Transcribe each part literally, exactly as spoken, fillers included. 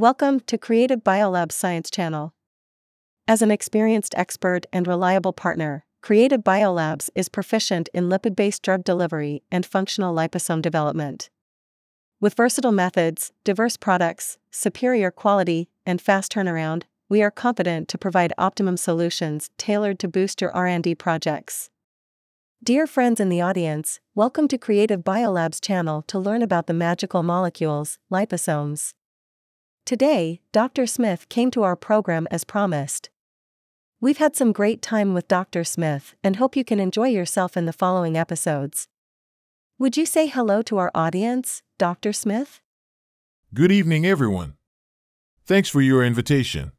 Welcome to Creative Biolabs Science Channel. As an experienced expert and reliable partner, Creative Biolabs is proficient in lipid-based drug delivery and functional liposome development. With versatile methods, diverse products, superior quality, and fast turnaround, we are confident to provide optimum solutions tailored to boost your R and D projects. Dear friends in the audience, welcome to Creative Biolabs channel to learn about the magical molecules, liposomes. Today, Doctor Smith came to our program as promised. We've had some great time with Doctor Smith and hope you can enjoy yourself in the following episodes. Would you say hello to our audience, Doctor Smith? Good evening, everyone. Thanks for your invitation.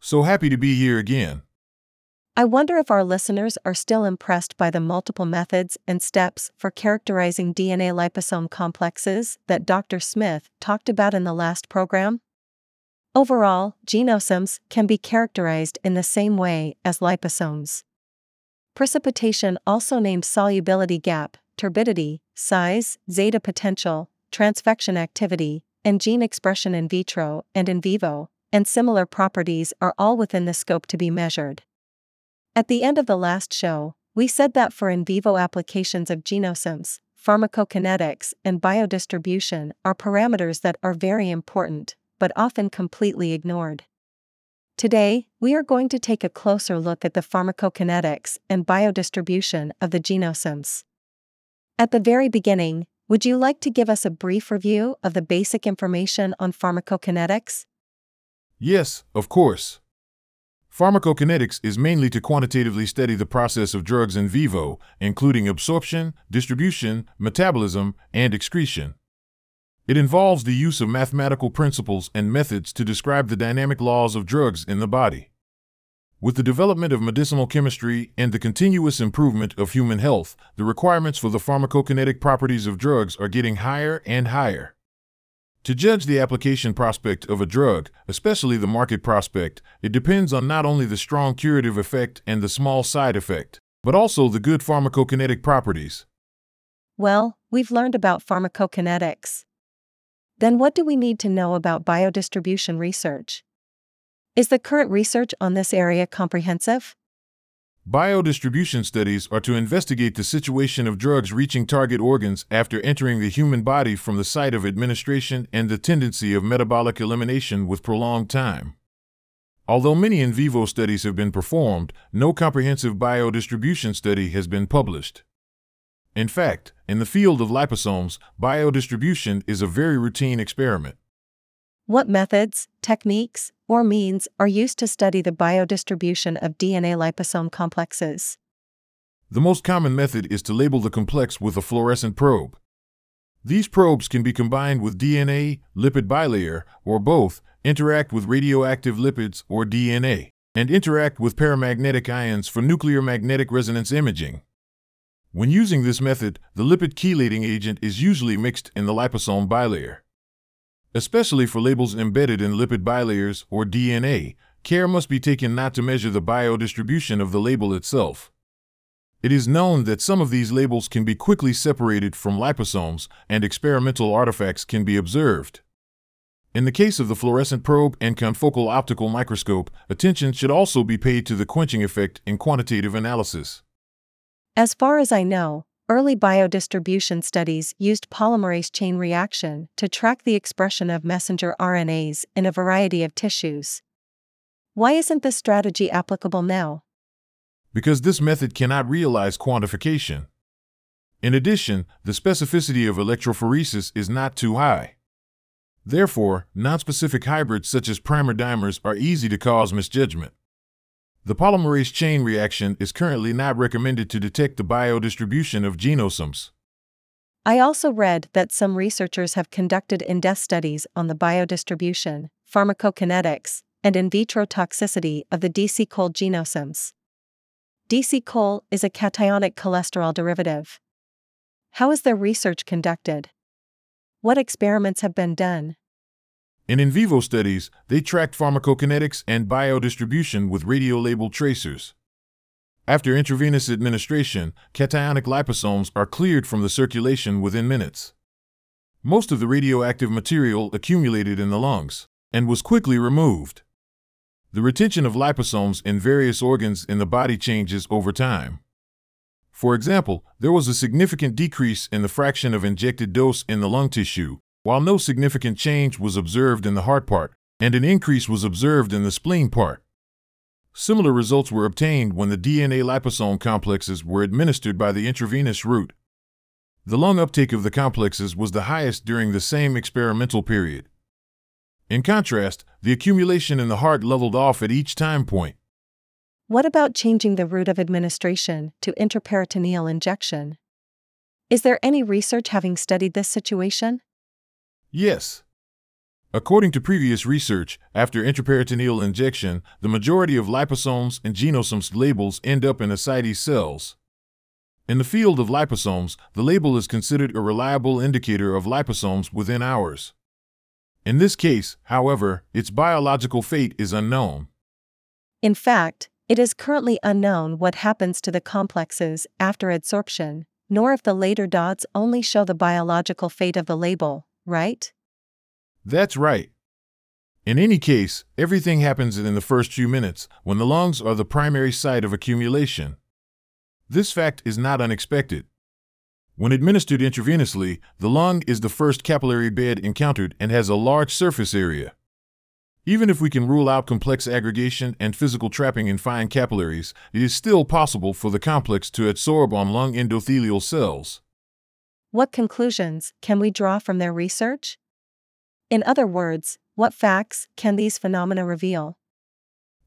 So happy to be here again. I wonder if our listeners are still impressed by the multiple methods and steps for characterizing D N A liposome complexes that Doctor Smith talked about in the last program? Overall, genosomes can be characterized in the same way as liposomes. Precipitation, also named solubility gap, turbidity, size, zeta potential, transfection activity, and gene expression in vitro and in vivo, and similar properties are all within the scope to be measured. At the end of the last show, we said that for in vivo applications of genosomes, pharmacokinetics and biodistribution are parameters that are very important, but often completely ignored. Today, we are going to take a closer look at the pharmacokinetics and biodistribution of the genosomes. At the very beginning, would you like to give us a brief review of the basic information on pharmacokinetics? Yes, of course. Pharmacokinetics is mainly to quantitatively study the process of drugs in vivo, including absorption, distribution, metabolism, and excretion. It involves the use of mathematical principles and methods to describe the dynamic laws of drugs in the body. With the development of medicinal chemistry and the continuous improvement of human health, the requirements for the pharmacokinetic properties of drugs are getting higher and higher. To judge the application prospect of a drug, especially the market prospect, it depends on not only the strong curative effect and the small side effect, but also the good pharmacokinetic properties. Well, we've learned about pharmacokinetics. Then what do we need to know about biodistribution research? Is the current research on this area comprehensive? Biodistribution studies are to investigate the situation of drugs reaching target organs after entering the human body from the site of administration and the tendency of metabolic elimination with prolonged time. Although many in vivo studies have been performed, no comprehensive biodistribution study has been published. In fact, in the field of liposomes, biodistribution is a very routine experiment. What methods, techniques, or means are used to study the biodistribution of D N A liposome complexes? The most common method is to label the complex with a fluorescent probe. These probes can be combined with D N A, lipid bilayer, or both, interact with radioactive lipids or D N A, and interact with paramagnetic ions for nuclear magnetic resonance imaging. When using this method, the lipid chelating agent is usually mixed in the liposome bilayer. Especially for labels embedded in lipid bilayers or D N A, care must be taken not to measure the biodistribution of the label itself. It is known that some of these labels can be quickly separated from liposomes, and experimental artifacts can be observed. In the case of the fluorescent probe and confocal optical microscope, attention should also be paid to the quenching effect in quantitative analysis. As far as I know, early biodistribution studies used polymerase chain reaction to track the expression of messenger R N As in a variety of tissues. Why isn't this strategy applicable now? Because this method cannot realize quantification. In addition, the specificity of electrophoresis is not too high. Therefore, nonspecific hybrids such as primer dimers are easy to cause misjudgment. The polymerase chain reaction is currently not recommended to detect the biodistribution of genosomes. I also read that some researchers have conducted in-depth studies on the biodistribution, pharmacokinetics, and in vitro toxicity of the D C-Cole genosomes. D C-Cole is a cationic cholesterol derivative. How is their research conducted? What experiments have been done? In in vivo studies, they tracked pharmacokinetics and biodistribution with radiolabeled tracers. After intravenous administration, cationic liposomes are cleared from the circulation within minutes. Most of the radioactive material accumulated in the lungs, and was quickly removed. The retention of liposomes in various organs in the body changes over time. For example, there was a significant decrease in the fraction of injected dose in the lung tissue, while no significant change was observed in the heart part, and an increase was observed in the spleen part. Similar results were obtained when the D N A liposome complexes were administered by the intravenous route. The lung uptake of the complexes was the highest during the same experimental period. In contrast, the accumulation in the heart leveled off at each time point. What about changing the route of administration to intraperitoneal injection? Is there any research having studied this situation? Yes. According to previous research, after intraperitoneal injection, the majority of liposomes and genosomes labels end up in ascites cells. In the field of liposomes, the label is considered a reliable indicator of liposomes within hours. In this case, however, its biological fate is unknown. In fact, it is currently unknown what happens to the complexes after adsorption, nor if the later dots only show the biological fate of the label, right? That's right. In any case, everything happens in the first few minutes, when the lungs are the primary site of accumulation. This fact is not unexpected. When administered intravenously, the lung is the first capillary bed encountered and has a large surface area. Even if we can rule out complex aggregation and physical trapping in fine capillaries, it is still possible for the complex to adsorb on lung endothelial cells. What conclusions can we draw from their research? In other words, what facts can these phenomena reveal?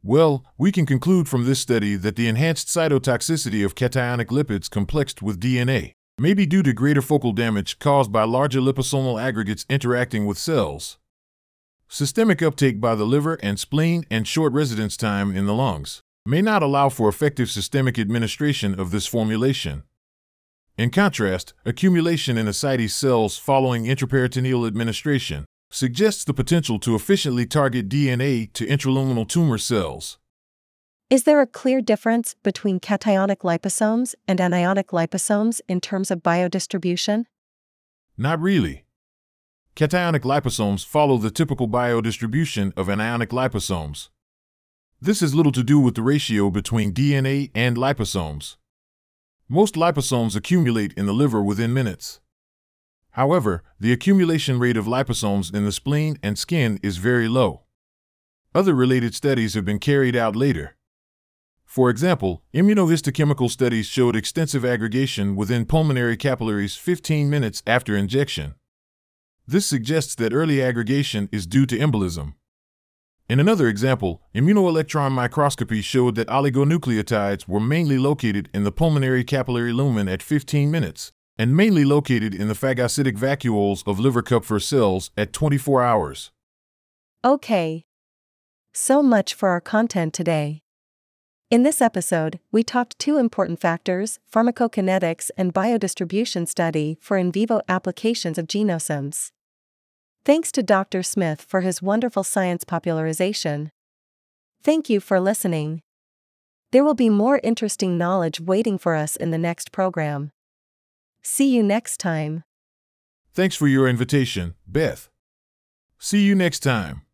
Well, we can conclude from this study that the enhanced cytotoxicity of cationic lipids complexed with D N A may be due to greater focal damage caused by larger liposomal aggregates interacting with cells. Systemic uptake by the liver and spleen and short residence time in the lungs may not allow for effective systemic administration of this formulation. In contrast, accumulation in ascites cells following intraperitoneal administration suggests the potential to efficiently target D N A to intraluminal tumor cells. Is there a clear difference between cationic liposomes and anionic liposomes in terms of biodistribution? Not really. Cationic liposomes follow the typical biodistribution of anionic liposomes. This has little to do with the ratio between D N A and liposomes. Most liposomes accumulate in the liver within minutes. However, the accumulation rate of liposomes in the spleen and skin is very low. Other related studies have been carried out later. For example, immunohistochemical studies showed extensive aggregation within pulmonary capillaries fifteen minutes after injection. This suggests that early aggregation is due to embolism. In another example, immunoelectron microscopy showed that oligonucleotides were mainly located in the pulmonary capillary lumen at fifteen minutes, and mainly located in the phagocytic vacuoles of liver Kupffer cells at twenty-four hours. Okay. So much for our content today. In this episode, we talked two important factors, pharmacokinetics and biodistribution study for in vivo applications of genosomes. Thanks to Doctor Smith for his wonderful science popularization. Thank you for listening. There will be more interesting knowledge waiting for us in the next program. See you next time. Thanks for your invitation, Beth. See you next time.